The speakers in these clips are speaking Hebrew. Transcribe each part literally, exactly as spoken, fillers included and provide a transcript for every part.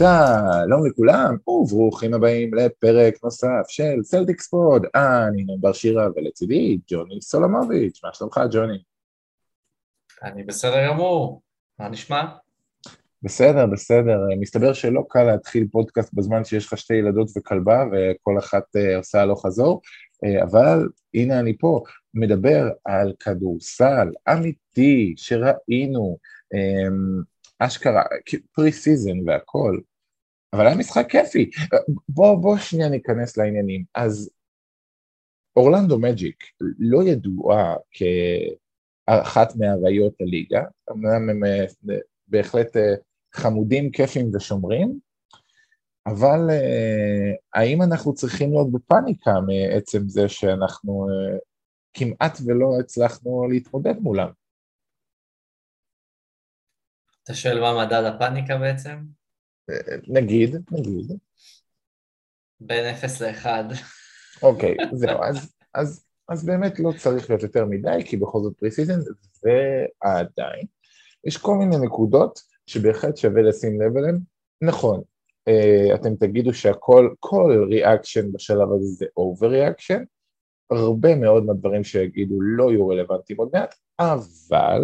שלום לכולם, וברוכים הבאים לפרק נוסף של סלטיקס פוד. אני נועם בר שירה ולצידי ג'וני סולומוביץ'. מה שלומך ג'וני? אני בסדר גמור, מה נשמע? בסדר, בסדר. מסתבר שלא קל להתחיל פודקאסט בזמן שיש לך שתי ילדות וכלבה וכל אחת עושה לא חזור, אבל הנה אני פה מדבר על כדורסל אמיתי שראינו, אשכרה, פרי סיזן והכל, אבל היה משחק כיפי. בוא, בוא שנייה ניכנס לעניינים. אז אורלנדו מג'יק לא ידועה כאחת מהראיות הליגה, אמנם הם בהחלט חמודים, כיפים ושומרים, אבל האם אנחנו צריכים להיות בפאניקה מעצם זה שאנחנו כמעט ולא הצלחנו להתמודד מולם? אתה שואל מה מדד הפאניקה בעצם? נגיד, נגיד. בין אפס ל-אחד. אוקיי, זהו, אז, אז, אז באמת לא צריך להיות יותר מדי, כי בכל זאת פריסיזן, ועדיין. יש כל מיני נקודות שבהחלט שווה לשים לב אליהן. נכון, אתם תגידו שהכל, כל ריאקשן בשלב הזה זה אובר-ריאקשן, הרבה מאוד מהדברים שיגידו לא יהיו רלוונטיים עוד מעט, אבל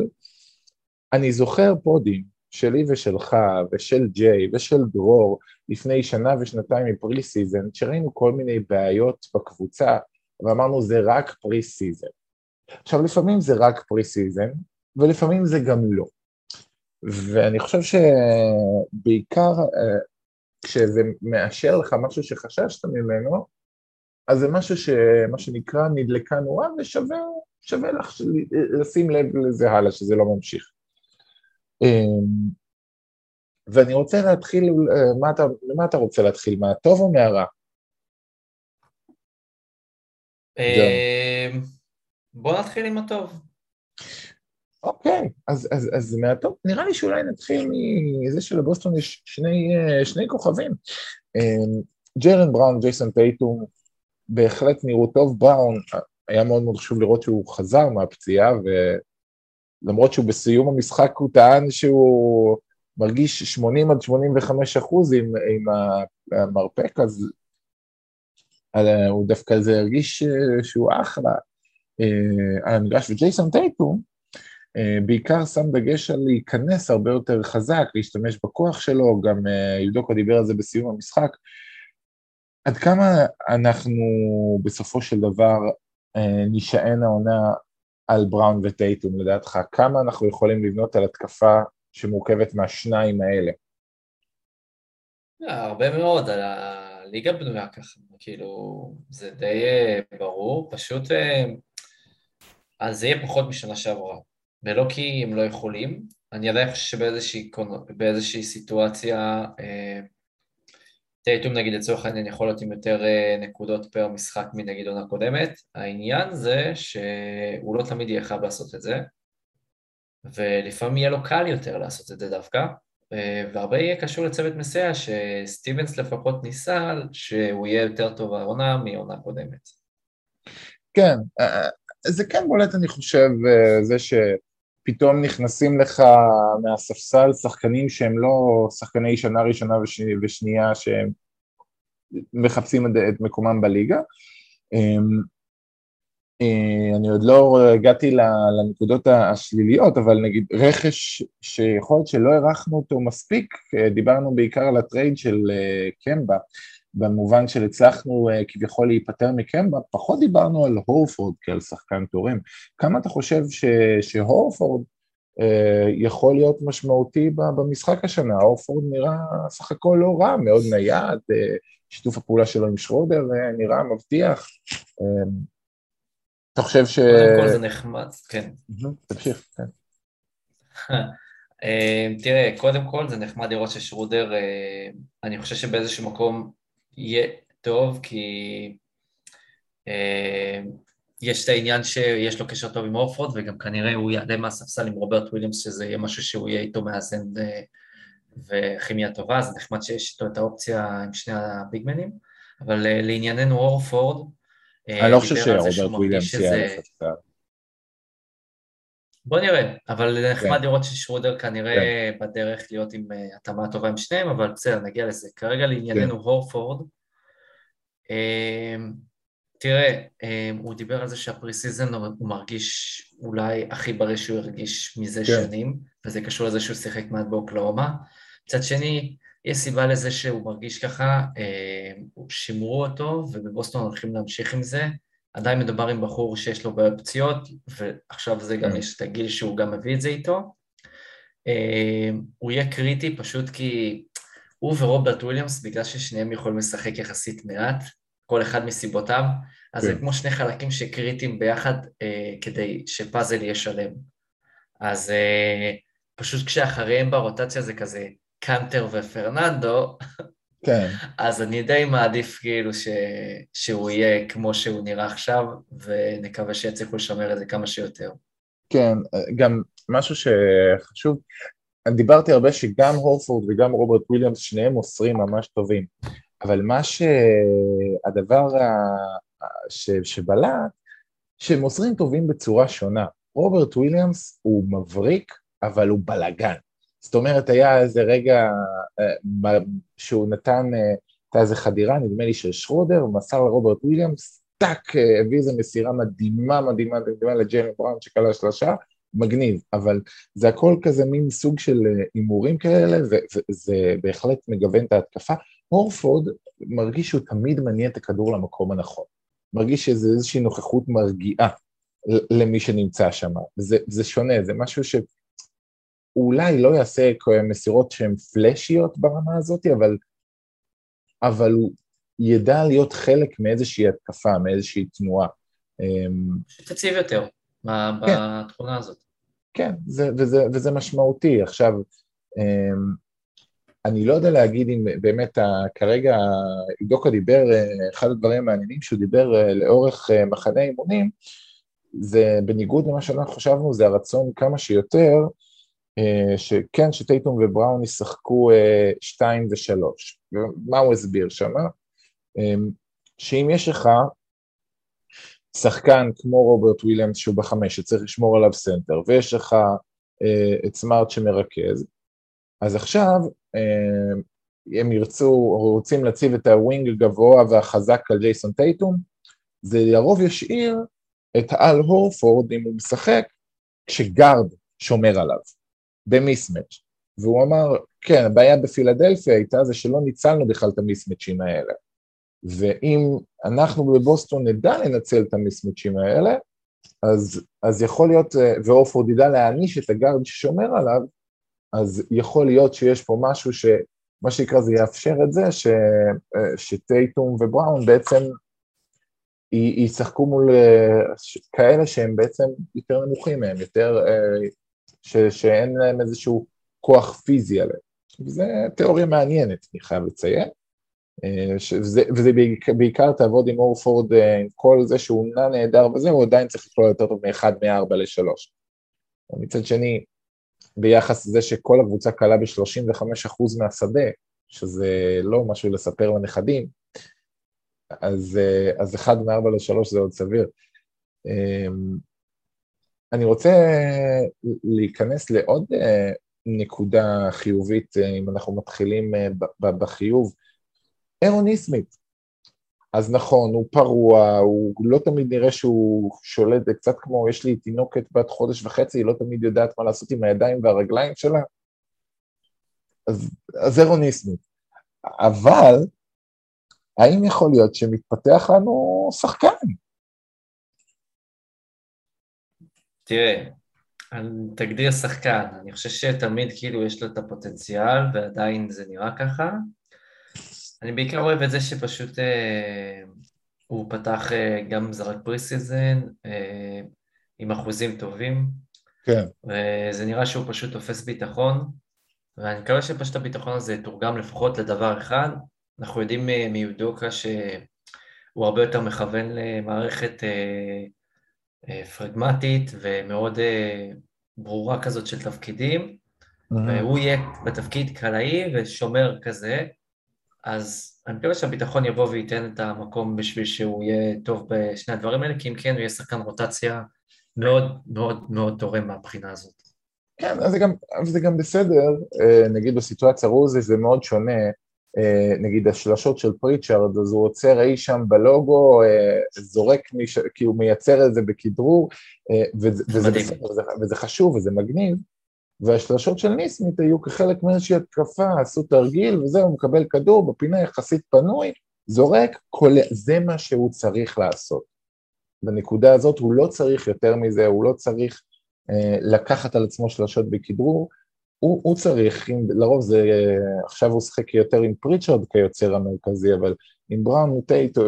אני זוכר פודים שלי ושלך ושל ג'יי ושל דרור לפני שנה ושנתיים מפרי סיזן, שראינו כל מיני בעיות בקבוצה, ואמרנו זה רק פרי סיזן. עכשיו לפעמים זה רק פרי סיזן, ולפעמים זה גם לא. ואני חושב שבעיקר כשזה מאשר לך משהו שחששת ממנו, אז זה משהו שמה שנקרא נדלקה נורא, ושווה שווה לך לשים לב לזה הלאה, שזה לא ממשיך. ואני רוצה להתחיל, מה אתה, מה אתה רוצה להתחיל, מה הטוב או מהרע? בוא נתחיל עם הטוב. אוקיי, אז, אז, אז מהטוב, נראה לי שאולי נתחיל מזה שלבוסטון יש שני, שני כוכבים. ג'רן בראון, ג'ייסון טייטום, בהחלט נראו טוב. בראון, היה מאוד מאוד חשוב לראות שהוא חזר מהפציעה, ולמרות שהוא בסיום המשחק הוא טען שהוא מרגיש שמונים עד שמונים וחמישה אחוז עם, עם המרפק, אז הוא דווקא זה הרגיש שהוא אחלה. המגרש וג'ייסון טייטום בעיקר שם דגש על להיכנס הרבה יותר חזק, להשתמש בכוח שלו, גם יודוקו דיבר על זה בסיום המשחק, עד כמה אנחנו בסופו של דבר נשען העונה על בראון וטייטום לדעתך, כמה אנחנו יכולים לבנות על התקפה שמורכבת מהשניים האלה? הרבה מאוד, על הליגה בנויה ככה, כאילו זה די ברור, פשוט אז זה יהיה פחות משנה שעברה, ולא כי הם לא יכולים, אני עדיין חושב שבאיזושהי סיטואציה, טייטום נגיד לצורך העניין יכול להיות עם יותר נקודות פר משחק מנגיד עונה קודמת, העניין זה שהוא לא תמיד יהיה חייב לעשות את זה, ולפעמים יהיה לו קל יותר לעשות את זה דווקא, והרבה יהיה קשור לצוות מסע שסטיבנס לפחות ניסה שהוא יהיה יותר טוב העונה מעונה קודמת. כן, זה כן בולט אני חושב, זה שפתאום נכנסים לך מהספסל שחקנים שהם לא שחקני שנה ראשונה ושנייה שהם מחפשים את מקומם בליגה. אני עוד לא הגעתי לנקודות השליליות, אבל נגיד רכש שיכול להיות שלא הרחנו אותו מספיק, דיברנו בעיקר על הטרייד של קמבה, במובן של הצלחנו כביכול להיפטר מקמבה, פחות דיברנו על הורפורד כעל שחקן תורם. כמה אתה חושב שהורפורד יכול להיות משמעותי במשחק השנה? הורפורד נראה סך הכל לא רע, מאוד נייד, שיתוף הפעולה שלו עם שרודר נראה מבטיח. אתה חושב ש... קודם כל זה נחמד, כן. תמשיך, כן. תראה, קודם כל זה נחמד לראות ששרודר, אני חושב שבאיזשהו מקום יהיה טוב, כי יש את העניין שיש לו קשר טוב עם הורפורד, וגם כנראה הוא יעלה מהספסל עם רוברט וויליאמס, שזה יהיה משהו שהוא יהיה איתו מאזן וכימיה טובה, זה נחמד שיש איתו את האופציה עם שני הביגמנים, אבל לענייננו הורפורד, אני לא חושב שרוברט וויליאמס יהיה על הספסל. בוא נראה, אבל נחמד לראות ששרודר כנראה בדרך להיות עם התאמה טובה עם שניהם, אבל בסדר, נגיע לזה. כרגע לענייננו הורפורד, תראה, הוא דיבר על זה שהפריסיזן הוא מרגיש אולי הכי בריא שהוא הרגיש מזה שנים, וזה קשור לזה שהוא שיחק מעט באוקלאומה. מצד שני, יש סיבה לזה שהוא מרגיש ככה, שימרו אותו, ובבוסטון הולכים להמשיך עם זה, עדיין מדובר עם בחור שיש לו בעיות פציעות, ועכשיו זה גם יש את הגיל שהוא גם מביא את זה איתו. הוא יהיה קריטי פשוט כי הוא ורוברט וויליאמס, בגלל ששניהם יכולים לשחק יחסית מעט, כל אחד מסיבותיו, אז זה כמו שני חלקים שקריטיים ביחד, כדי שפאזל יהיה שלם. אז פשוט כשאחריהם ברוטציה זה כזה קנטר ופרננדו, כן. אז אני די מעדיף כאילו ש... שהוא יהיה כמו שהוא נראה עכשיו, ונקווה שיצליחו לשמר את זה כמה שיותר. כן, גם משהו שחשוב, אני דיברתי הרבה שגם הורפורד וגם רוברט וויליאמס, שניהם מוסרים ממש טובים, אבל מה שהדבר ה... ש... שבלה, שהם מוסרים טובים בצורה שונה. רוברט וויליאמס הוא מבריק, אבל הוא בלגן. זאת אומרת, היה איזה רגע שהוא נתן, הייתה איזה חדירה, נדמה לי של שרודר, הוא מסר לרוברט וויליאמס, טק, הביא איזה מסירה מדהימה, מדהימה, מדהימה לג'יימי בראון שקלה שלושה, מגניב, אבל זה הכל כזה מין סוג של אימורים כאלה, וזה בהחלט מגוון את ההתקפה. הורפורד מרגיש שהוא תמיד מניע את הכדור למקום הנכון, מרגיש שזה איזושהי נוכחות מרגיעה למי שנמצא שם, זה שונה, זה משהו ש... אולי לא יעשה מסירות שהן פלשיות ברמה הזאת, אבל, אבל הוא ידע להיות חלק מאיזושהי התקפה, מאיזושהי תנועה. תציב יותר מה, כן. בתכונה הזאת. כן, זה, וזה, וזה משמעותי. עכשיו, אני לא יודע להגיד אם באמת כרגע, דוקא דיבר, אחד הדברים המעניינים שהוא דיבר לאורך מחנה אימונים, זה בניגוד למה שאנחנו חשבנו, זה הרצון כמה שיותר, שכן, שטייטום ובראון ישחקו שתיים ושלוש, ומה הוא הסביר שם? שאם יש לך שחקן כמו רוברט וויליאמס שהוא בחמש, שצריך לשמור עליו סנטר, ויש לך את סמארט שמרכז, אז עכשיו הם ירצו, רוצים להציב את הווינג הגבוה והחזק על ג'ייסון טייטום, זה לרוב ישאיר את האל הורפורד אם הוא משחק, כשגארד שומר עליו, במיסמץ'. והוא אמר, כן, הבעיה בפילדלפיה הייתה זה שלא ניצלנו בכלל את המיסמץ'ים האלה. ואם אנחנו בבוסטון נדע לנצל את המיסמץ'ים האלה, אז, אז יכול להיות, והורפורד ידע להעניש את הגארד ששומר עליו, אז יכול להיות שיש פה משהו ש, מה שיקרה זה יאפשר את זה, ש, שטייטום ובראון בעצם י, ישחקו מול כאלה שהם בעצם יותר נמוכים מהם, יותר... ש, שאין להם איזשהו כוח פיזי עליהם. וזו תיאוריה מעניינת, אני חייב לציין, שזה, וזה בעיקר, בעיקר תעבוד עם הורפורד, עם כל זה שהוא נע נהדר וזה, הוא עדיין צריך לקלוע יותר טוב מאחד, מארבע לשלוש. מצד שני, ביחס לזה שכל הקבוצה קלה ב-שלושים וחמישה אחוז מהשדה, שזה לא משהו לספר לנכדים, אז, אז אחד מארבע לשלוש זה עוד סביר. אני רוצה להיכנס לעוד נקודה חיובית, אם אנחנו מתחילים בחיוב. אירוני סמית, אז נכון, הוא פרוע, הוא לא תמיד נראה שהוא שולט, קצת כמו, יש לי תינוקת בת חודש וחצי, היא לא תמיד יודעת מה לעשות עם הידיים והרגליים שלה, אז, אז אירוני סמית. אבל, האם יכול להיות שמתפתח לנו שחקן? תראה, תגדיר שחקן, אני חושב שתמיד כאילו יש לו את הפוטנציאל, ועדיין זה נראה ככה. אני בעיקר אוהב את זה שפשוט אה, הוא פתח אה, גם זרק פריסיזן, אה, עם אחוזים טובים. כן. וזה נראה שהוא פשוט תופס ביטחון, ואני מקווה שפשוט הביטחון הזה תורגם לפחות לדבר אחד. אנחנו יודעים אה, מיודוקה שהוא הרבה יותר מכוון למערכת... אה, פרגמטית ומאוד ברורה כזאת של תפקידים, והוא יהיה בתפקיד קלעי ושומר כזה, אז אני מקווה שהביטחון יבוא וייתן את המקום בשביל שהוא יהיה טוב בשני הדברים האלה, כי אם כן הוא יהיה שחקן רוטציה מאוד מאוד מאוד תורם מהבחינה הזאת. כן, אז זה גם, זה גם בסדר, נגיד בסיטואציה רוזי זה מאוד שונה, נגיד השלשות של פריצ'ארד, אז הוא עוצר אי שם בלוגו, זורק מיש... כי הוא מייצר את זה בכדרור, וזה, וזה, וזה, וזה חשוב וזה מגניב, והשלשות של ניסמית היו כחלק מאיזושהי התקפה, עשו תרגיל וזה, הוא מקבל כדור בפינה יחסית פנוי, זורק, כל... זה מה שהוא צריך לעשות. בנקודה הזאת הוא לא צריך יותר מזה, הוא לא צריך אה, לקחת על עצמו שלשות בכדרור, הוא, הוא צריך, אם, לרוב זה, אה, עכשיו הוא שחק יותר עם פריצ'רד כיוצר המרכזי, אבל אם בראון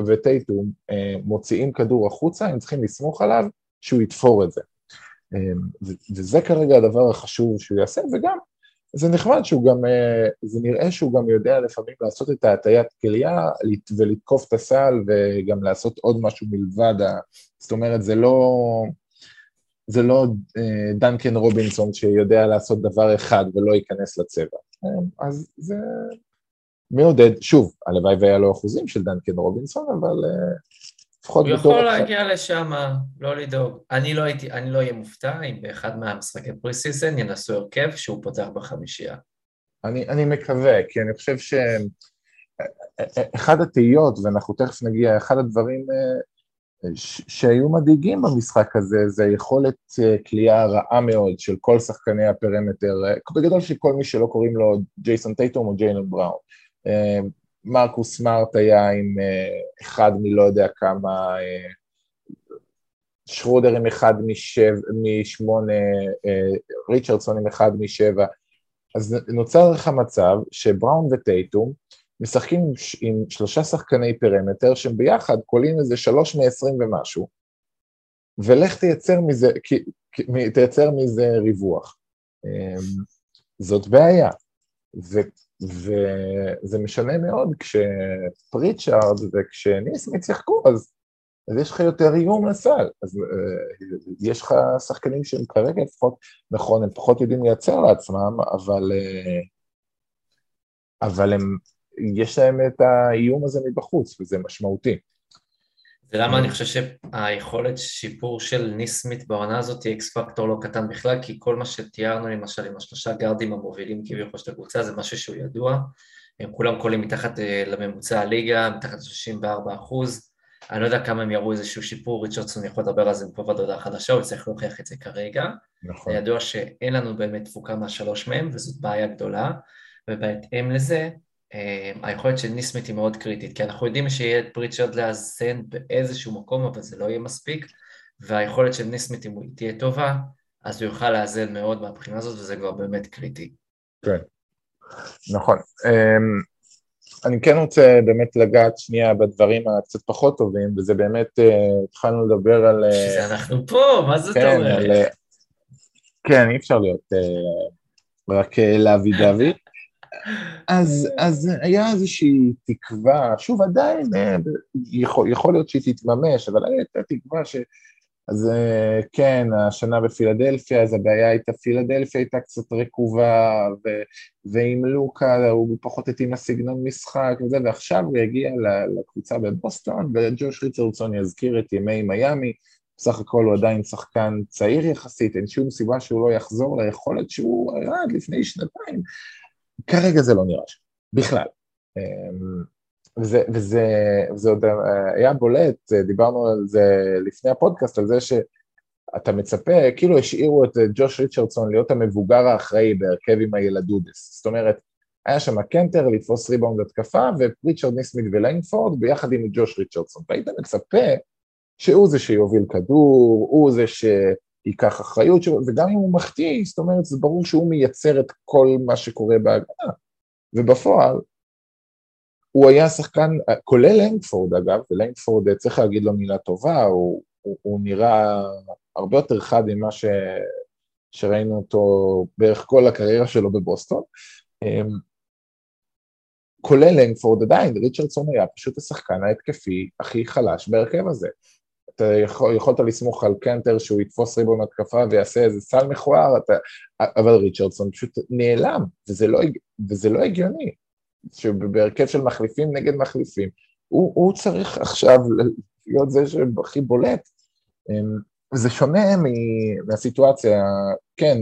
וטייטום אה, מוציאים כדור החוצה, הם צריכים לסמוך עליו שהוא יתפור את זה. אה, וזה כרגע הדבר החשוב שהוא יעשה, וגם זה נחמד שהוא גם, אה, זה נראה שהוא גם יודע לפעמים לעשות את ההטיית כליה ולתקוף את הסל וגם לעשות עוד משהו מלבד, ה... זאת אומרת זה לא... זה לא דנקן רובינסון שיודע לעשות דבר אחד ולא ייכנס לצבע. אז זה מעודד, שוב, הלוואי והיה לו אחוזים של דנקן רובינסון, אבל לפחות בתור... הוא יכול להגיע לשם, לא לדאוג. אני לא הייתי, אני לא יהיה מופתע אם באחד מהמשחקי פרי סיזן ינסו הרכב שהוא פותח בחמישייה. אני, אני מקווה, כי אני חושב שאחד התהיות, ואנחנו תכף נגיע, אחד הדברים... שהיו מדהיגים במשחק הזה, זה יכולת כלייה רעה מאוד של כל שחקני הפרמטר, בגדול שכל מי שלא קוראים לו ג'ייסון טייטום או ג'יילן בראון. מרקוס סמארט היה עם אחד מלא יודע כמה, שרודר עם אחד משמונה, ריצ'רדסון עם אחד משבע, אז נוצר לך מצב שבראון וטייטום, משחקים עם שלושה שחקני פרמטר, שהם ביחד קולים איזה שלוש מ-עשרים ומשהו, ולך תייצר מזה, תייצר מזה ריווח. זאת בעיה, וזה משנה מאוד, כשפריצ'ארד וכשניסמית שיחקו, אז יש לך יותר איום לסל, אז יש לך שחקנים שהם כרגע לפחות, נכון, הם פחות יודעים לייצר לעצמם, אבל אבל הם יש להם את האיום הזה מבחוץ, וזה משמעותי. ולמה אני חושב שהיכולת שיפור של ניסמית בעונה הזאת היא אקס פקטור לא קטן בכלל, כי כל מה שתיארנו למשל עם השלושה גרדים המובילים כביכול של הקבוצה, זה משהו שהוא ידוע, הם כולם קולים מתחת לממוצע הליגה, מתחת שישים וארבעה אחוז, אני לא יודע כמה הם יראו איזשהו שיפור, ריצ'רדסון יכול לדבר על זה מפה ועד הודעה חדשה, הוא צריך להוכיח את זה כרגע, נכון. זה ידוע שאין לנו באמת תפוקה מהשלוש מהם, וזאת בעיה גדולה, ובהתאם לזה, היכולת של ניסמית היא מאוד קריטית, כי אנחנו יודעים שיהיה את פריצ'רד לאזן באיזשהו מקום, אבל זה לא יהיה מספיק, והיכולת של ניסמית אם היא תהיה טובה, אז הוא יוכל לאזן מאוד מהבחינה הזאת, וזה כבר באמת קריטי. כן, נכון. אני כן רוצה באמת לגעת שנייה בדברים הקצת פחות טובים, וזה באמת, התחלנו לדבר על... אנחנו פה, מה זאת אומרת? כן, אי אפשר להיות רק להביא דוד. אז, אז היה איזושהי תקווה, שוב עדיין, יכול, יכול להיות שהיא תתממש, אבל הייתה תקווה ש... אז כן, השנה בפילדלפיה, אז הבעיה הייתה, פילדלפיה הייתה קצת רקובה, ו, ועם לוקה הוא פחות התאים לסגנון משחק וזה, ועכשיו הוא יגיע לקבוצה בבוסטון, וג'וש ריצ'רדסון יזכיר את ימי מיאמי, בסך הכל הוא עדיין שחקן צעיר יחסית, אין שום סיבה שהוא לא יחזור ליכולת שהוא הרד לפני שנתיים, כרגע זה לא נראה שם, בכלל, וזה, וזה, וזה עוד היה בולט, דיברנו על זה לפני הפודקאסט, על זה שאתה מצפה, כאילו השאירו את ג'וש ריצ'רדסון להיות המבוגר האחראי בהרכב עם הילדודס, זאת אומרת, היה שם הקנטר לתפוס ריבאונד התקפה, ופריצ'רד ניסמית ולנגפורד ביחד עם ג'וש ריצ'רדסון, והיית מצפה שהוא זה שיוביל כדור, הוא זה ש... ייקח אחריות, וגם אם הוא מחטיא, זאת אומרת, זה ברור שהוא מייצר את כל מה שקורה בהגנה, ובפועל, הוא היה שחקן, כולל לנגפורד אגב, ולנגפורד צריך להגיד לו מילה טובה, הוא, הוא, הוא נראה הרבה יותר חד ממה ש, שראינו אותו בערך כל הקריירה שלו בבוסטון, כולל לנגפורד עדיין, ריצ'רדסון היה פשוט השחקן ההתקפי הכי חלש בהרכב הזה, אתה יכול, יכולת לסמוך על קנטר שהוא יתפוס ריבון התקפה ויעשה איזה סל מכוער, אתה, אבל ריצ'רדסון פשוט נעלם, וזה לא, וזה לא הגיוני, שבהרכב של מחליפים נגד מחליפים, הוא, הוא צריך עכשיו להיות זה שהכי בולט, זה שונה מהסיטואציה, כן,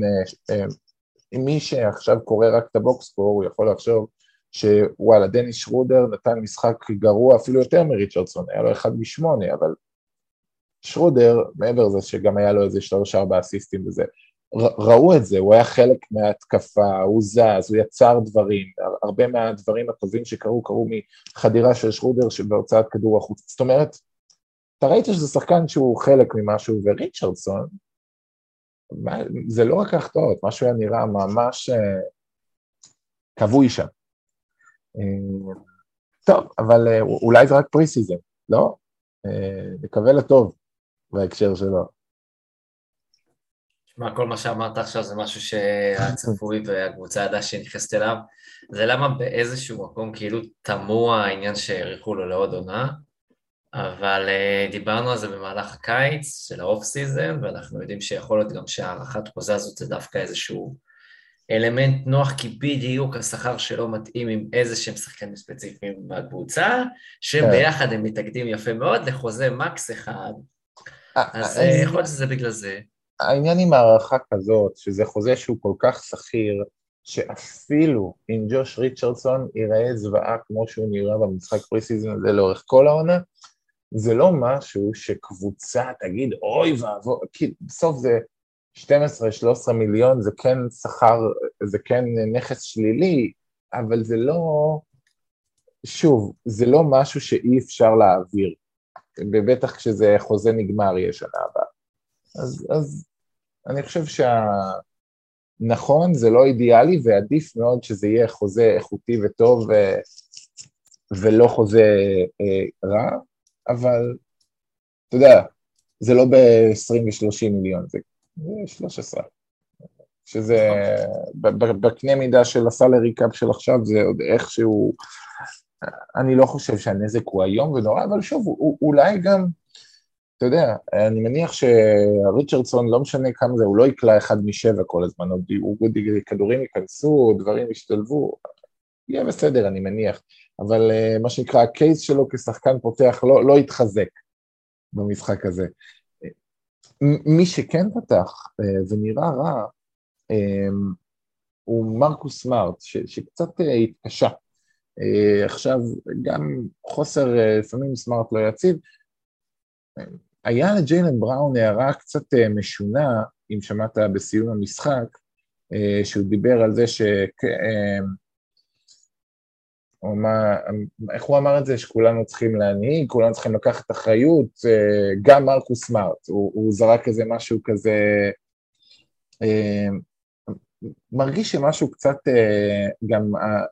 עם מי שעכשיו קורא רק את הבוקסקור, הוא יכול לחשוב שוואלה, דניס שרודר נתן משחק גרוע אפילו יותר מריצ'רדסון, היה לו אחד משמונה, אבל שרודר, מעבר זה שגם היה לו איזה שלוש ארבע אסיסטים וזה, ראו את זה, הוא היה חלק מההתקפה, הוא זז, הוא יצר דברים, הרבה מהדברים הטובים שקרו, קרו מחדירה של שרודר שבהוצאת כדור החוצה, זאת אומרת, אתה ראית שזה שחקן שהוא חלק ממשהו, וריצ'רדסון, זה לא רק החטאות, משהו היה נראה ממש כבוי שם. טוב, אבל אולי זה רק פריסיזם, לא? נקווה לטוב בהקשר שלו. מה, כל מה שאמרת עכשיו זה משהו שהצפוי והקבוצה ידעה שנכנסת אליו, זה למה באיזשהו מקום כאילו תמוה העניין שהעריכו לו לעוד עונה, אבל דיברנו על זה במהלך הקיץ של האוף סיזן, ואנחנו יודעים שיכול להיות גם שהערכת חוזה הזאת זה דווקא איזשהו אלמנט נוח, כי בדיוק השכר שלו מתאים עם איזה שהם שחקנים ספציפיים מהקבוצה, שביחד הם מתאגדים יפה מאוד לחוזה מקס אחד, אז יכול להיות שזה בגלל זה. העניין עם הערכה כזאת, שזה חוזה שהוא כל כך שכיר, שאפילו אם ג'וש ריצ'רדסון ייראה זוועה כמו שהוא נראה במשחק פריסיזן הזה לאורך כל העונה, זה לא משהו שקבוצה תגיד, אוי ועבור, כי בסוף זה שתים עשרה שלוש עשרה מיליון, זה כן שכר, זה כן נכס שלילי, אבל זה לא, שוב, זה לא משהו שאי אפשר להעביר, בטח כשזה חוזה נגמר יהיה שנה הבאה. אז, אז אני חושב שהנכון זה לא אידיאלי, ועדיף מאוד שזה יהיה חוזה איכותי וטוב, ו... ולא חוזה אה, רע, אבל אתה יודע, זה לא ב-עשרים ושלושים מיליון, זה שלוש עשרה, שזה בקנה מידה של הסלרי קאפ של עכשיו, זה עוד איכשהו, אני לא חושב שהנזק הוא היום ונורא, אבל שוב, הוא, אולי גם, אתה יודע, אני מניח שריצ'רדסון, לא משנה כמה זה, הוא לא יקלע אחד משבע כל הזמן, כדורים ייכנסו, דברים ישתלבו, יהיה בסדר, אני מניח, אבל מה שנקרא, הקייס שלו כשחקן פותח לא, לא התחזק במשחק הזה. מי שכן פתח ונראה רע, הוא מרקוס סמארט, שקצת התקשה. עכשיו, גם חוסר, לפעמים סמארט לא יציב, היה לג'יילן בראון הערה קצת משונה, אם שמעת בסיום המשחק, שהוא דיבר על זה ש... מה, איך הוא אמר את זה? שכולנו צריכים להנהיג, כולנו צריכים לקחת אחריות, גם מרקוס סמארט, הוא, הוא זרק איזה משהו כזה, מרגיש שמשהו קצת, גם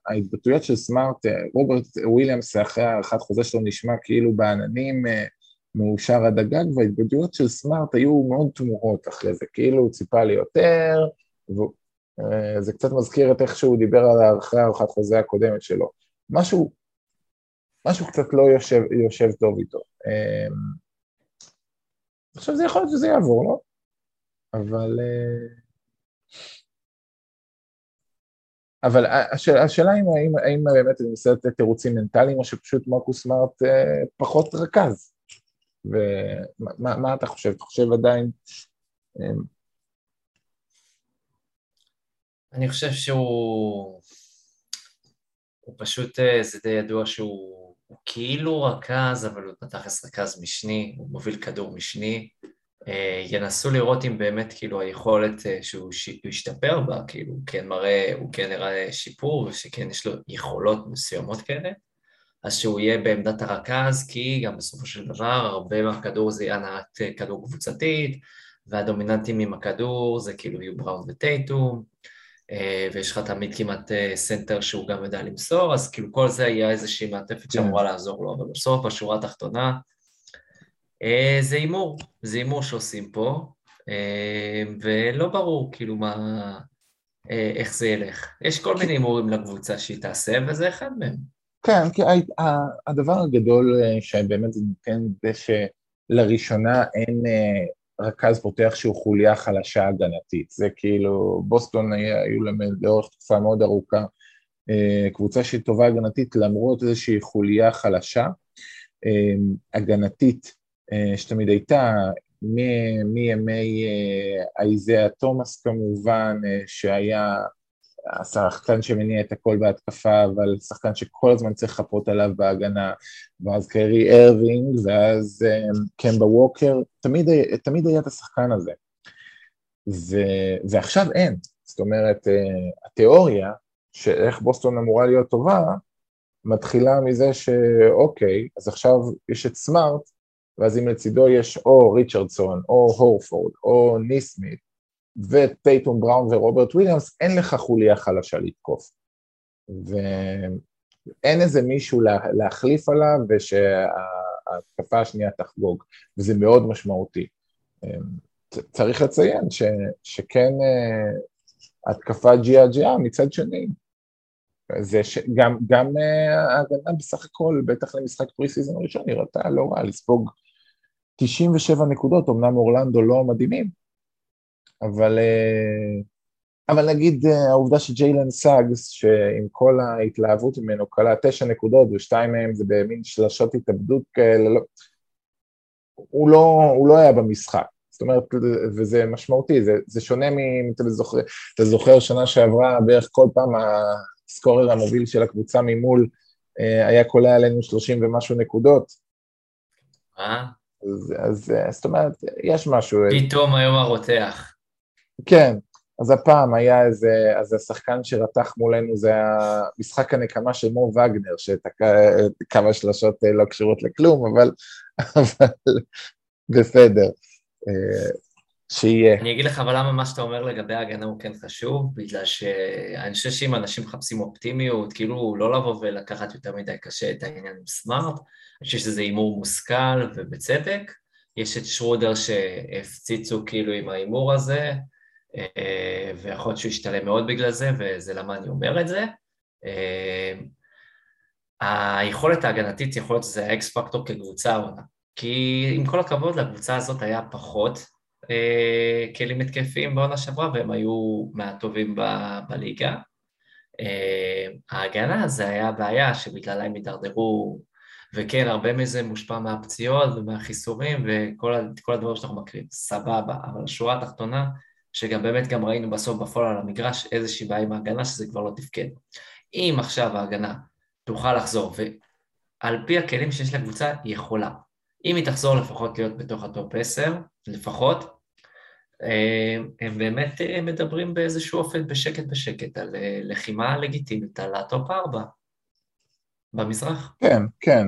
ההתבטאויות של סמארט, רוברט וויליאמס אחרי הערכת חוזה שלו נשמע כאילו בעננים, מאושר הדגג, וההתבדויות של סמארט היו מאוד תמורות אחרי זה, כאילו הוא ציפה לי יותר, וזה קצת מזכיר את איך שהוא דיבר על אחרי הערכת חוזה הקודמת שלו. משהו, משהו קצת לא יושב, יושב טוב איתו. עכשיו זה יכול להיות שזה יעבור, לא? אבל... אבל השאלה האם באמת אני מנסה לתת תירוצים מנטליים, או שפשוט מרקוס סמארט פחות רכז. ומה מה אתה חושב? אתה חושב עדיין? אני חושב שהוא, הוא פשוט, זה די ידוע שהוא כאילו רכז, אבל הוא פתח רכז משני, הוא מוביל כדור משני, ינסו לראות אם באמת כאילו היכולת שהוא ישתפר בה, כאילו הוא כן מראה, הוא כן נראה שיפור, ושכן יש לו יכולות מסוימות כאלה, אז שהוא יהיה בעמדת הרכז, כי גם בסופו של דבר, הרבה מהכדור זה יהיה הנעת כדור קבוצתית, והדומיננטים עם הכדור זה כאילו יהיו בראון וטייטום, ויש לך תמיד כמעט סנטר שהוא גם יודע למסור, אז כאילו כל זה היה איזושהי מעטפת שאמורה לעזור לו, אבל בסוף, בשורה התחתונה, זה אימור, זה אימור שעושים פה, ולא ברור כאילו מה, איך זה ילך. יש כל מיני אימורים לקבוצה שהיא תעשה, וזה אחד מהם. כן, כי הדבר הגדול שבאמת זה נותן זה שלראשונה אין רכז פותח שהוא חוליה חלשה הגנתית, זה כאילו בוסטון היו לאורך תקופה מאוד ארוכה, קבוצה שהיא טובה הגנתית למרות איזושהי חוליה חלשה, הגנתית שתמיד הייתה מימי איזיה תומאס כמובן, שהיה השחקן שמניע את הכל בהתקפה, אבל שחקן שכל הזמן צריך לחפות עליו בהגנה, ואז קרי ארווינג, ואז קמבה ווקר, תמיד, תמיד היה את השחקן הזה. ו, ועכשיו אין, זאת אומרת, התיאוריה שאיך בוסטון אמורה להיות טובה, מתחילה מזה שאוקיי, אז עכשיו יש את סמארט, ואז אם לצידו יש או ריצ'רדסון, או הורפורד, או ניסמית, וטייטום בראון ורוברט וויליאמס, אין לך חוליה חלשה לתקוף. ואין איזה מישהו לה, להחליף עליו, ושההתקפה השנייה תחגוג, וזה מאוד משמעותי. צריך לציין ש, שכן התקפה ג'יה ג'יה מצד שני, זה ש... גם, גם ההגנה בסך הכל, בטח למשחק פרי-סיזן ראשון, נראתה לא רע, לספוג תשעים ושבע נקודות, אמנם אורלנדו לא מדהימים, אבל, אבל נגיד העובדה שג'יילן סאגס, שעם כל ההתלהבות ממנו, קלה תשע נקודות ושתיים מהם, זה במין שלשות התאבדות כאלה, לא... הוא, לא, הוא לא היה במשחק. זאת אומרת, וזה משמעותי, זה, זה שונה מ... אתה זוכר, אתה זוכר שנה שעברה בערך כל פעם ה... סקורר המוביל של הקבוצה ממול היה קולה עלינו שלושים ומשהו נקודות. מה? אז זאת אומרת, יש משהו. פתאום היום הרותח. כן, אז הפעם היה איזה, אז השחקן שרתח מולנו זה המשחק הנקמה של מו וגנר, שכמה שלשות לא קשורות לכלום, אבל בסדר. שיהיה. אני אגיד לך, אבל למה מה שאתה אומר לגבי ההגנה הוא כן חשוב, בגלל שאני חושב שאם אנשים מחפשים אופטימיות, כאילו לא לבוא ולקחת יותר מדי קשה את העניין עם סמארט, אני חושב שזה אימור מושכל ובצדק, יש את שרודר שהפציצו כאילו עם האימור הזה, ויכול להיות שהוא ישתלם מאוד בגלל זה, וזה למה אני אומר את זה. היכולת ההגנתית יכול להיות שזה האקס פקטור כקבוצה עונה, כי עם כל הכבוד לקבוצה הזאת היה פחות, כלים התקפיים בעונה שעברה, והם היו מהטובים בליגה. ההגנה זה היה הבעיה שבגללה הם התדרדרו, וכן, הרבה מזה מושפע מהפציעות ומהחיסורים, וכל הדברים שאנחנו מכירים, סבבה, אבל השורה התחתונה, שגם באמת גם ראינו בסוף בפועל על המגרש, איזושהי בעיה עם ההגנה שזה כבר לא תפקד. אם עכשיו ההגנה תוכל לחזור, ועל פי הכלים שיש לקבוצה, היא יכולה. אם היא תחזור לפחות להיות בתוך הטופ עשר, לפחות, הם באמת מדברים באיזשהו אופן בשקט בשקט, על לחימה לגיטימית, על הטופ ארבע, במזרח. כן, כן,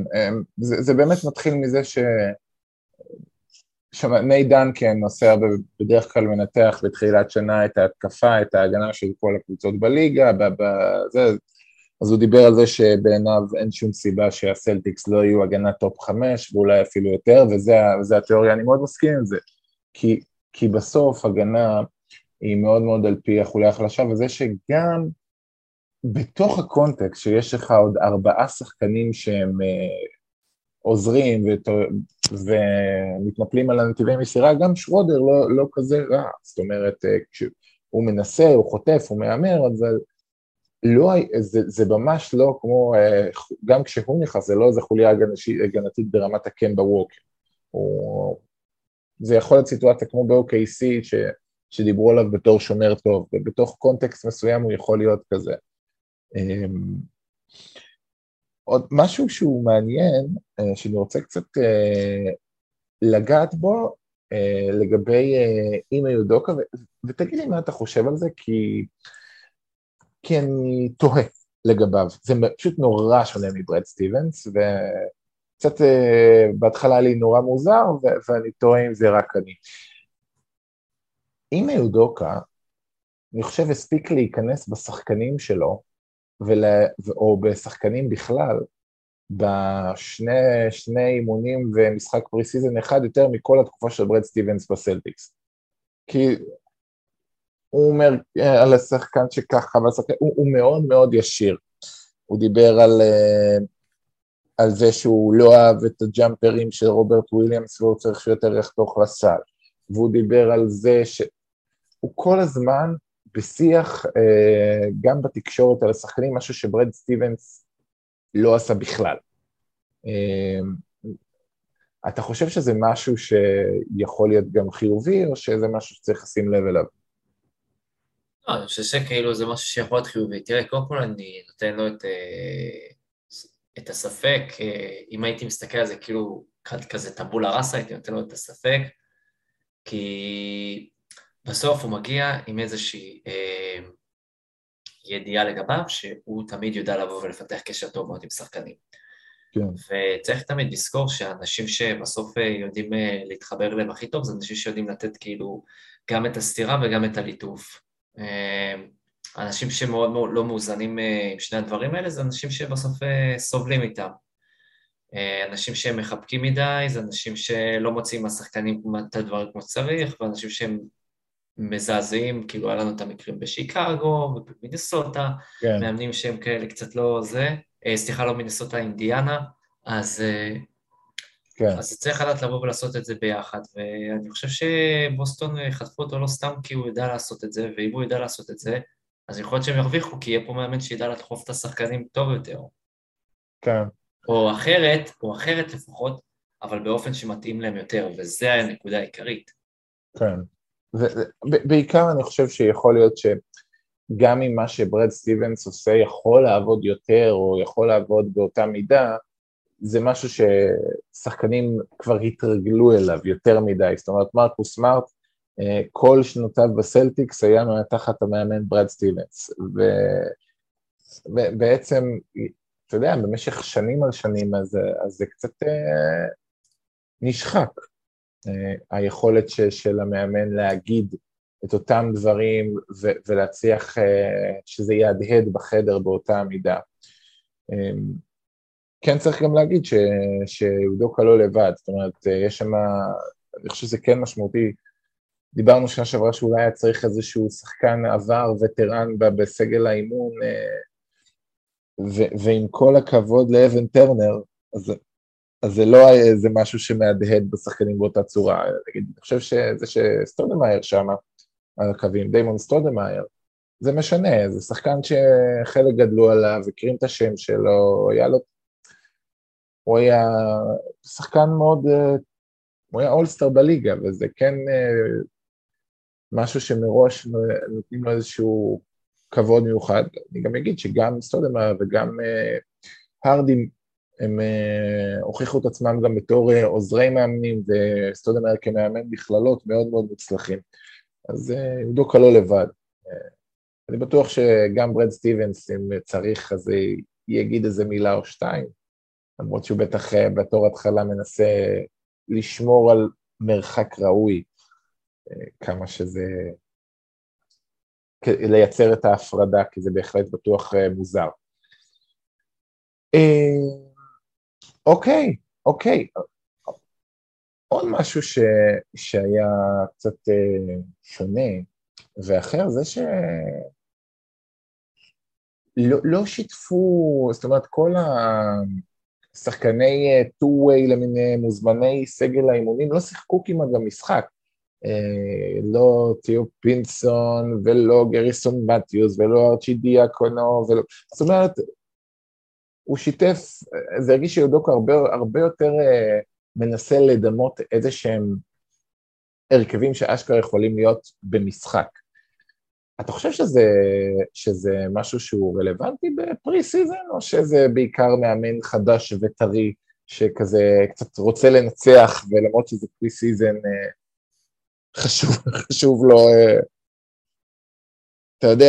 זה, זה באמת מתחיל מזה ש... שני דנקן עושה בדרך כלל מנתח בתחילת שנה את ההתקפה, את ההגנה של כל הקבוצות בליגה, בזה... אז הוא דיבר על זה שבעיניו אין שום סיבה שהסלטיקס לא יהיו הגנה טופ חמש, ואולי אפילו יותר, וזה התיאוריה, אני מאוד מסכים עם זה. כי, כי בסוף הגנה היא מאוד מאוד על פי החוליה החלשה, וזה שגם בתוך הקונטקסט שיש לך עוד ארבעה שחקנים שהם עוזרים ומתנפלים על הנתיבי מסירה, גם שרודר לא, לא כזה רע. זאת אומרת, כשהוא מנסה, הוא חוטף, הוא מאמר, אז... לא, זה, זה ממש לא כמו, גם כשהוא נכנס, זה לא איזו חוליה הגנתית ברמת הקמבה ווקר. הוא, זה יכול להיות סיטואציה כמו ב-או קיי סי ש, שדיברו עליו בתור שומר טוב, ובתוך קונטקסט מסוים הוא יכול להיות כזה. עוד משהו שהוא מעניין, שאני רוצה קצת לגעת בו, לגבי אימא יודוקה, ותגיד לי מה אתה חושב על זה, כי... כי אני תוהה לגביו, זה פשוט נורא שונה מברד סטיבנס, וקצת בהתחלה לי נורא מוזר, ואני תוהה אם זה רק אני. עם יודוקה, אני חושב הספיק להיכנס בשחקנים שלו, או בשחקנים בכלל, בשני אימונים ומשחק פרי סיזן אחד, יותר מכל התקופה של ברד סטיבנס בסלטיקס. כי... הוא אומר על השחקן שככה, הוא, הוא מאוד מאוד ישיר. הוא דיבר על, על זה שהוא לא אהב את הג'אמפרים של רוברט וויליאמס, והוא צריך שיותר יחתוך לסל. והוא דיבר על זה שהוא כל הזמן בשיח, גם בתקשורת על השחקנים, משהו שברד סטיבנס לא עשה בכלל. אתה חושב שזה משהו שיכול להיות גם חיובי, או שזה משהו שצריך לשים לב אליו? לא, אני חושב שכאילו זה משהו שיכול להיות חיובי. תראה, קודם כל אני נותן לו את, את הספק, אם הייתי מסתכל על זה כאילו כזה טבולה ראסה, הייתי נותן לו את הספק, כי בסוף הוא מגיע עם איזושהי אה, ידיעה לגביו, שהוא תמיד יודע לבוא ולפתח קשר טוב מאוד עם שחקנים. כן. וצריך תמיד לזכור שהאנשים שבסוף יודעים להתחבר להם הכי טוב, זה אנשים שיודעים לתת כאילו גם את הסתירה וגם את הליטוף. אנשים שמאוד מאוד לא מאוזנים עם שני הדברים האלה, זה אנשים שבסוף סובלים איתם. אנשים שהם מחבקים מדי, זה אנשים שלא מוצאים מהשחקנים את הדברים כמו צריך, ואנשים שהם מזעזעים, כאילו היה לנו את המקרים בשיקגו, ובמינסוטה, כן. מאמנים שהם כאלה קצת לא זה, סליחה לא מינסוטה, אינדיאנה, אז, כן. אז צריך לדעת לבוא ולעשות את זה ביחד, ואני חושב שבוסטון חטפו אותו לא סתם כי הוא ידע לעשות את זה, ואם הוא ידע לעשות את זה, אז יכול להיות שהם ירוויחו, כי יהיה פה מאמן שידע לדחוף את השחקנים טוב יותר. כן. או אחרת, או אחרת לפחות, אבל באופן שמתאים להם יותר, וזה הנקודה העיקרית. כן. ובעיקר אני חושב שיכול להיות שגם אם מה שברד סטיבנס עושה יכול לעבוד יותר, או יכול לעבוד באותה מידה, זה משהו ששחקנים כבר התרגלו אליו יותר מדי. זאת אומרת, מרקוס סמארט, כל שנותיו בסלטיקס היה תחת המאמן ברד סטיבנס, ובעצם, אתה יודע, במשך שנים על שנים, אז, אז זה קצת נשחק. היכולת של המאמן להגיד את אותם דברים ולהצליח שזה יהדהד בחדר באותה מידה. כן צריך גם להגיד שיודוקה לא לבד, זאת אומרת, יש שם, אני חושב שזה כן משמעותי, דיברנו שנה שעברה שאולי היה צריך איזשהו שחקן עבר וטרן בסגל האימון, ועם כל הכבוד לאבן טרנר, אז... אז זה לא איזה משהו שמהדהד בשחקנים באותה צורה, נגיד, אני חושב שזה שסטודמאייר שם, על הקווים, דיימון סטודמאייר, זה משנה, זה שחקן שחלק גדלו עליו, הכירים את השם שלו, היה לו, הוא היה שחקן מאוד, הוא היה אולסטר בליגה, וזה כן משהו שמראש נותנים לו איזשהו כבוד מיוחד, אני גם אגיד שגם סטודמאייר וגם הרדים, הם uh, הוכיחו את עצמם גם בתור uh, עוזרי מאמנים, וסטודמאייר כמאמן בכללות מאוד מאוד מוצלחים. אז uh, יודוקה לא לבד. Uh, אני בטוח שגם ברד סטיבנס, אם צריך, אז יגיד איזה מילה או שתיים, למרות שהוא בטח uh, בתור התחלה מנסה לשמור על מרחק ראוי, uh, כמה שזה... כ- לייצר את ההפרדה, כי זה בהחלט בטוח uh, מוזר. Uh, אוקיי, אוקיי. עוד משהו ש... שהיה קצת שונה, ואחר זה ש... לא, לא שיתפו, זאת אומרת, כל השחקני טו-ווי למיניהם, מוזמני סגל האימונים, לא שיחקו כמעט במשחק. לא תיאו פינסון, ולא גריסון מתיוס, ולא ארצ'י דיאקונו, ולא... זאת אומרת, הוא שיתף, זה הרגיש שיודוקה הרבה, הרבה יותר מנסה לדמות איזה שהם הרכבים שאשכרה יכולים להיות במשחק. אתה חושב שזה, שזה משהו שהוא רלוונטי בפרי סיזן, או שזה בעיקר מאמן חדש וטרי, שכזה קצת רוצה לנצח, ולמרות שזה פרי סיזן חשוב, חשוב לו... אתה יודע,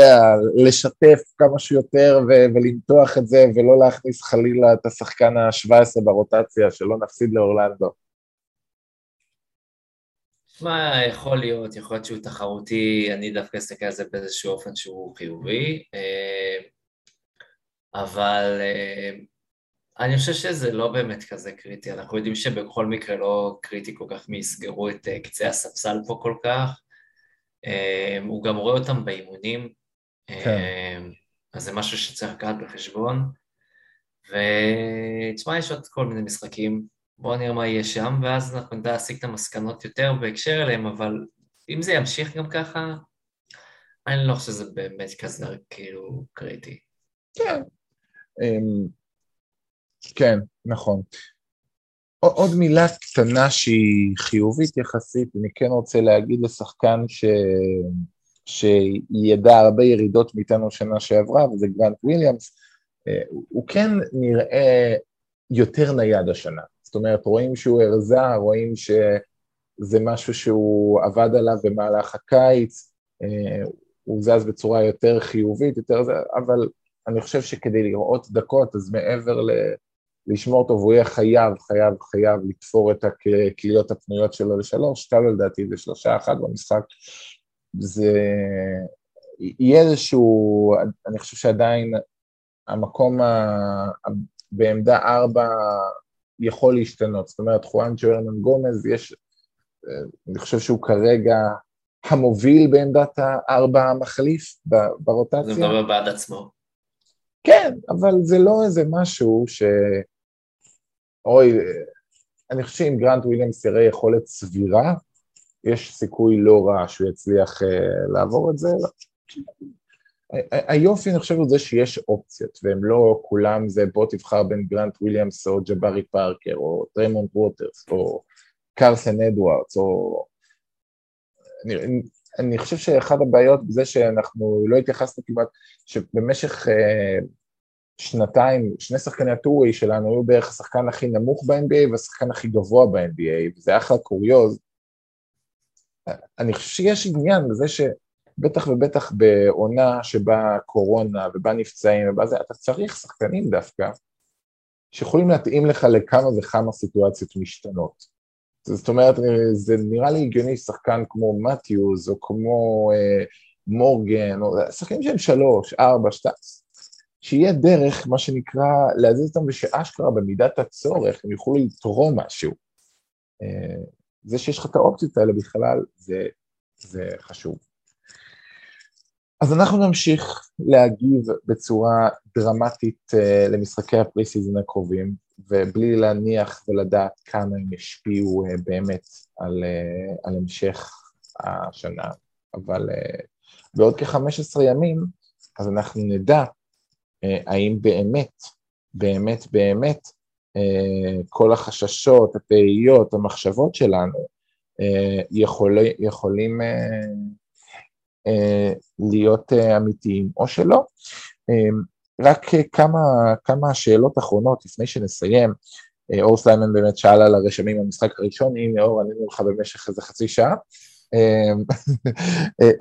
לשתף כמה שיותר ו- ולמתוח את זה, ולא להכניס חלילה את השחקן ה-שבע עשרה ברוטציה, שלא נפסיד לאורלנדו. מה יכול להיות? יכול להיות שהוא תחרותי, אני דווקא אסתכל על זה באיזשהו אופן שהוא חיובי, אבל אני חושב שזה לא באמת כזה קריטי, אנחנו יודעים שבכל מקרה לא קריטי כל כך מי יסגרו את קצה הספסל פה כל כך, הוא גם רואה אותם באימונים, אז זה משהו שצריך לקחת בחשבון, ותשמע, יש עוד כל מיני משחקים, בואו נראה מה יהיה שם, ואז אנחנו נדע להסיק את המסקנות יותר בהקשר אליהם, אבל אם זה ימשיך גם ככה, אני לא חושב שזה באמת כזה כאילו קריטי. כן, כן, נכון. עוד מילה קטנה שהיא חיובית יחסית, אני כן רוצה להגיד לשחקן ש... שידע הרבה ירידות מאיתנו שנה שעברה, וזה גרנט וויליאמס, הוא כן נראה יותר נייד השנה, זאת אומרת, רואים שהוא הרזה, רואים שזה משהו שהוא עבד עליו במהלך הקיץ, הוא זז בצורה יותר חיובית, יותר... אבל אני חושב שכדי לראות דקות, אז מעבר ל... לשמור טוב, הוא יהיה חייב, חייב, חייב לתפור את הקליות הפנויות שלו לשלוש, שתל לדעתי זה שלושה אחת במשחק, זה יהיה איזשהו, אני חושב שעדיין המקום ה... בעמדה ארבע יכול להשתנות, זאת אומרת, חואנצ'ו הרנן גומז, יש, אני חושב שהוא כרגע המוביל בעמדת הארבע המחליף ברוטציה. זה מדבר בעד עצמו. כן, אבל זה לא איזה משהו ש... אוי, אני חושב שאם גרנט וויליאמס יראה יכולת סבירה, יש סיכוי לא רע שהוא יצליח uh, לעבור את זה. היופי אני חושב על זה שיש אופציות, והם לא כולם זה בוא תבחר בין גרנט וויליאמס או ג'בארי פארקר, או דריימונד ווטרס, או קארסן אדוארדס, או... אני, אני חושב שאחד הבעיות בזה שאנחנו לא התייחסנו כמעט, שבמשך uh, שנתיים, שני שחקני הטורי שלנו היו בערך השחקן הכי נמוך ב-אן בי איי והשחקן הכי גבוה ב-אן בי איי, וזה אחלה קוריוז. אני חושב שיש עניין בזה ש... בטח ובטח בעונה שבה קורונה ובה נפצעים ובה זה, אתה צריך שחקנים דווקא, שיכולים להתאים לך לכמה וכמה סיטואציות משתנות. זאת אומרת, זה נראה לי הגיוני שחקן כמו מתיוז, או כמו אה, מורגן, או שחקנים שהם שלוש, ארבע, שתיים, שיהיה דרך, מה שנקרא, להזיז אותם בשאשכרה במידת הצורך, הם יוכלו לתרום משהו. אה, זה שיש לך את האופציות האלה בכלל, זה, זה חשוב. אז אנחנו נמשיך להגיב בצורה דרמטית uh, למשחקי הפרי-סיזן הקרובים, ובלי להניח ולדעת כמה הם ישפיעו uh, באמת על, uh, על המשך השנה. אבל uh, בעוד כ-חמישה עשר ימים, אז אנחנו נדע uh, האם באמת, באמת, באמת, uh, כל החששות, הפעיות, המחשבות שלנו, uh, יכול, יכולים... Uh, להיות אמיתיים או שלא. רק כמה, כמה שאלות אחרונות לפני שנסיים. אור סליימן באמת שאל על הרשמים במשחק הראשון, הנה אור, אני נולך במשך איזה חצי שעה.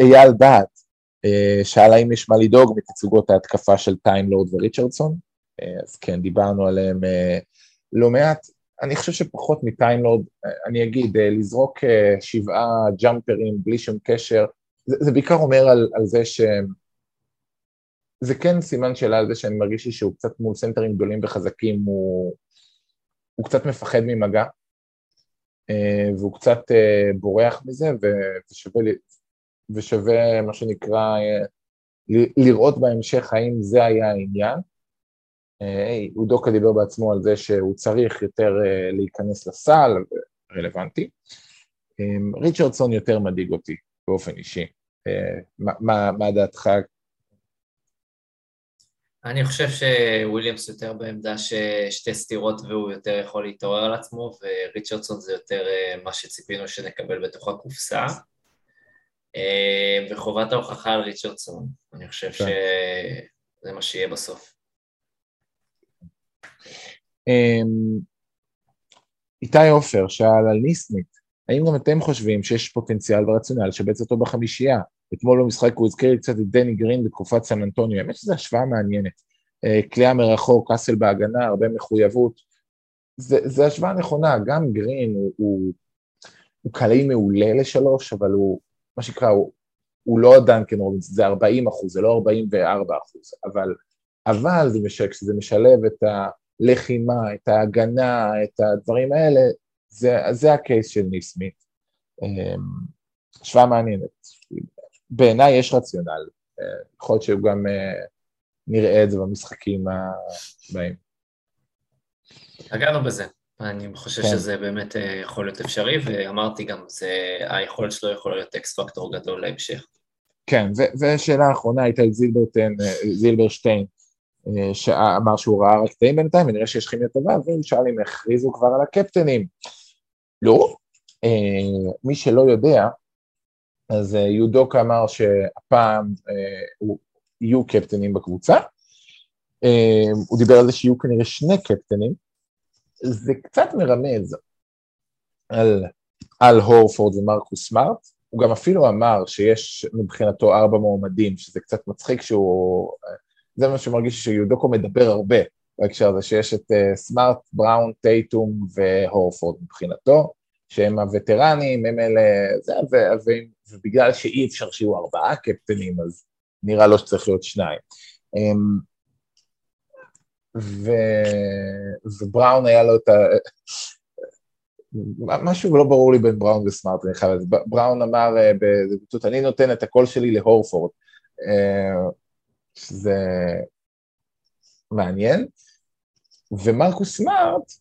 אייל דעת שאל האם יש מה לדאוג מתצוגות ההתקפה של טיימלורד וריצ'רדסון, אז כן, דיברנו עליהם לא מעט. אני חושב שפחות מטיימלורד, אני אגיד, לזרוק שבעה ג'אמפרים בלי שום קשר, זה, זה בעיקר אומר על, על זה ש... זה כן סימן שאלה על זה שאני מרגיש לי שהוא קצת מול סנטרים גדולים וחזקים, הוא, הוא קצת מפחד ממגע, והוא קצת בורח מזה, ושווה, ושווה מה שנקרא לראות בהמשך האם זה היה העניין. הוא דוקא דיבר בעצמו על זה שהוא צריך יותר להיכנס לסל, רלוונטי. ריצ'רדסון יותר מדאיג אותי. באופן אישי. מה דעתך? אני חושב שוויליאמס יותר בעמדה ששתי סתירות והוא יותר יכול להתעורר על עצמו, וריצ'רדסון זה יותר מה שציפינו שנקבל בתוך הקופסה, וחובת ההוכחה על ריצ'רדסון. אני חושב שזה מה שיהיה בסוף. איתי עופר שאל על ניסנית, האם גם אתם חושבים שיש פוטנציאל ורציונל שבץ אותו בחמישייה? אתמול במשחק הוא הזכיר קצת את דני גרין בתקופת סן אנטוניו, האמת שזו השוואה מעניינת. כליאה מרחוק, אסל בהגנה, הרבה מחויבות. זו השוואה נכונה, גם גרין הוא, הוא, הוא קלעי מעולה לשלוש, אבל הוא, מה שקרא, הוא, הוא לא דנקן רובינס, זה ארבעים אחוז, זה לא ארבעים וארבע אחוז, אבל, אבל זה משק, שזה משלב את הלחימה, את ההגנה, את הדברים האלה, זה, זה הקייס של ניסמית, שווה מעניינת, בעיניי יש רציונל, יכול להיות שהוא גם נראה את זה במשחקים הבאים. הגענו בזה, אני חושב כן. שזה באמת יכול להיות אפשרי, ואמרתי גם, זה, היכולת שלו יכול להיות אקס פקטור גדול להמשך. כן, ו- ושאלה האחרונה הייתה זילברשטיין, שאמר שהוא ראה רק תאים בינתיים, ונראה שיש כימיה טובה, והוא שאל אם הכריזו כבר על הקפטנים. לא, מי שלא יודע, אז יודוק אמר שהפעם יהיו קפטנים בקבוצה, הוא דיבר על זה שיהיו כנראה שני קפטנים, זה קצת מרמז על, על הורפורד ומרקוס סמארט, הוא גם אפילו אמר שיש מבחינתו ארבע מועמדים, שזה קצת מצחיק שהוא, זה מה שמרגיש שיודוקו מדבר הרבה, בהקשר הזה שיש את סמארט, בראון, טייטום והורפורד מבחינתו, שהם הווטרנים, הם אלה, זה, ו, ו, ובגלל שאי אפשר שיהיו ארבעה קפטנים, אז נראה לו שצריך להיות שניים. ו... ובראון היה לו את ה... משהו לא ברור לי בין בראון וסמארט, אני חייב, בראון אמר, בזכות, אני נותן את הקול שלי להורפורד, שזה מעניין, ומרקוס סמארט,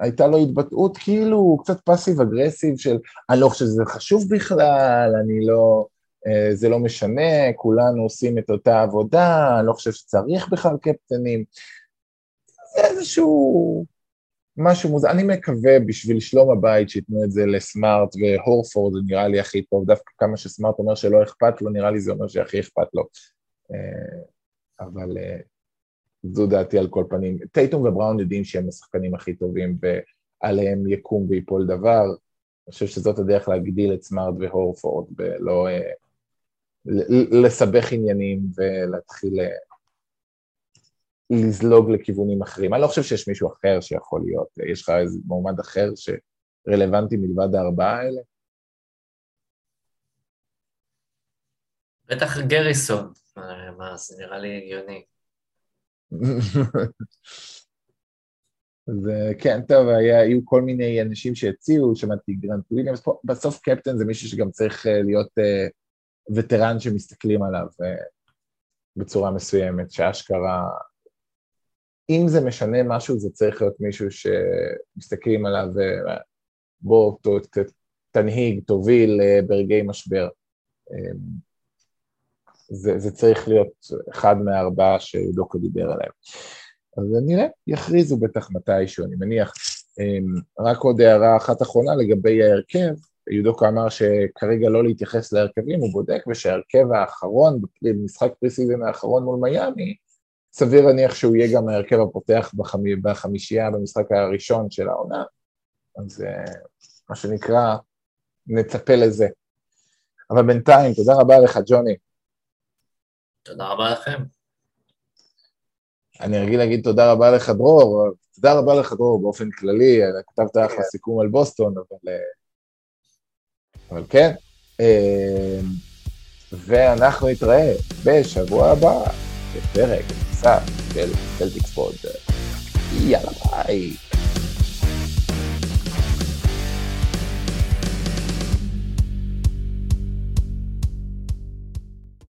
הייתה לו התבטאות כאילו קצת פאסיב-אגרסיב של, אני לא חושב שזה חשוב בכלל, אני לא... זה לא משנה, כולנו עושים את אותה עבודה, אני לא חושב שצריך בכלל קפטנים, זה איזשהו משהו מוזר, אני מקווה בשביל שלום הבית שיתנו את זה לסמארט והורפורד, זה נראה לי הכי טוב, דווקא כמה שסמארט אומר שלא אכפת לו, נראה לי זה אומר שהכי אכפת לו, אבל זו דעתי על כל פנים, טייטום ובראון יודעים שהם השחקנים הכי טובים, ועליהם יקום ויפול דבר, אני חושב שזאת הדרך להגדיל את סמארט והורפורד, ולא לסבך עניינים ולהתחיל לזלוג לכיוונים אחרים. אני לא חושב שיש מישהו אחר שיכול להיות, יש לך איזה מועמד אחר שרלוונטי מלבד הארבעה האלה? בטח גריסון, מה, זה נראה לי הגיוני. זה כן, טוב, היה, היו כל מיני אנשים שהציעו, שמעתי גרנט וויליאמס, בסוף קפטן זה מישהו שגם צריך להיות אה, וטרן שמסתכלים עליו אה, בצורה מסוימת, שהאשכרה, אם זה משנה משהו, זה צריך להיות מישהו שמסתכלים עליו, אה, בוא ת, ת, תנהיג, תוביל אה, ברגעי משבר. אה, זה, זה צריך להיות אחד מהארבעה שדוקו דיבר עליהם. אז נראה, יכריזו בטח מתישהו, אני מניח. רק עוד הערה אחת אחרונה לגבי ההרכב, יודוקו אמר שכרגע לא להתייחס להרכבים, הוא בודק, ושההרכב האחרון, במשחק פריסיזן האחרון מול מייאמי, סביר להניח שהוא יהיה גם ההרכב הפותח בחמישייה, במשחק הראשון של העונה, אז מה שנקרא, נצפה לזה. אבל בינתיים, תודה רבה לך, ג'וני. תודה רבה לכם. אני רגיל להגיד תודה רבה לך דרור, תודה רבה לך דרור באופן כללי, כתבת אחלה סיכום על בוסטון, אבל, אבל כן, ואנחנו נתראה בשבוע הבא, בפרק נוסף של סלטיקס פוד, יאללה ביי.